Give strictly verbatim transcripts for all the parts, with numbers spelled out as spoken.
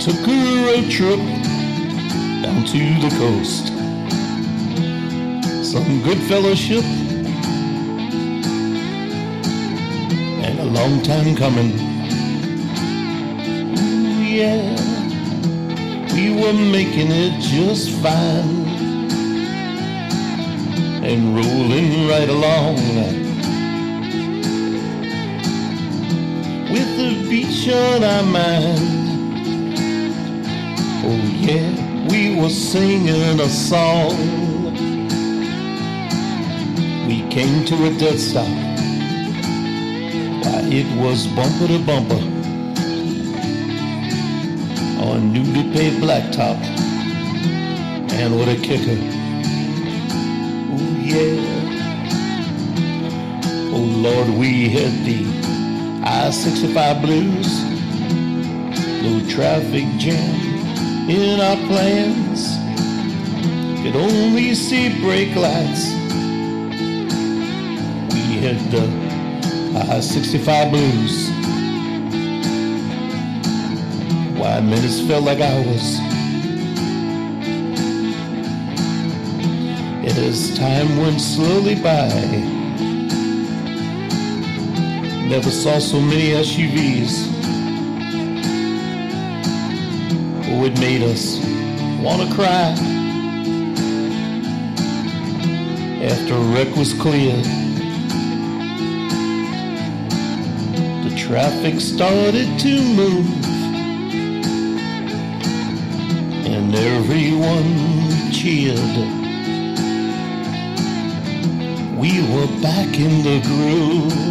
took a road trip down to the coast. Some good fellowship and a long time coming. Ooh, yeah, we were making it just fine and rolling right along with the beach on our mind. Oh yeah, we were singing a song. We came to a dead stop. Why, it was bumper to bumper on newly paved blacktop. And what a kicker. Oh yeah. Oh Lord, we had the I sixty-five blues, no traffic jam in our plans, could only see brake lights. We had the I sixty-five blues. Why, minutes felt like hours. It is time went slowly by. Never saw so many S U Vs. Oh, it made us want to cry. After a wreck was cleared, the traffic started to move, and everyone cheered. We were back in the groove.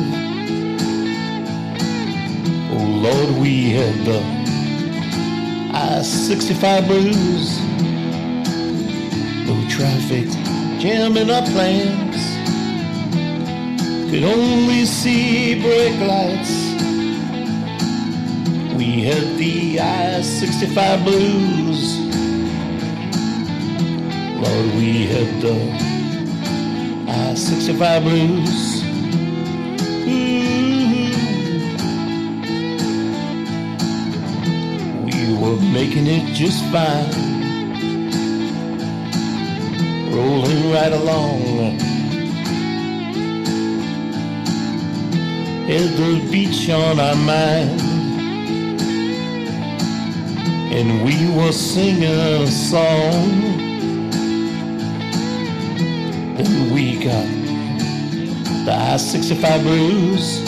Lord, we had the I sixty-five blues, no traffic jam in our plans, could only see brake lights. We had the I sixty-five blues. Lord, we had the I sixty-five blues. Making it just fine, rolling right along. Had the beach on our mind, and we were singing a song. Then we got the I sixty-five blues,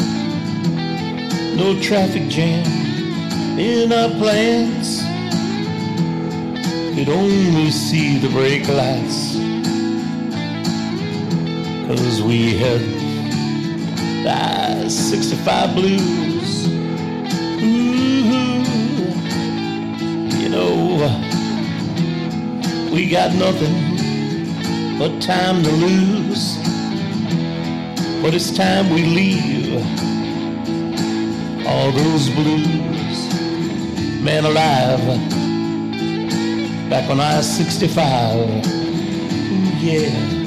no traffic jam in our plans, could only see the brake lights, 'cause we had the I sixty-five blues. Ooh, you know, we got nothing but time to lose, but it's time we leave all those blues, man alive. Back on I sixty-five, yeah.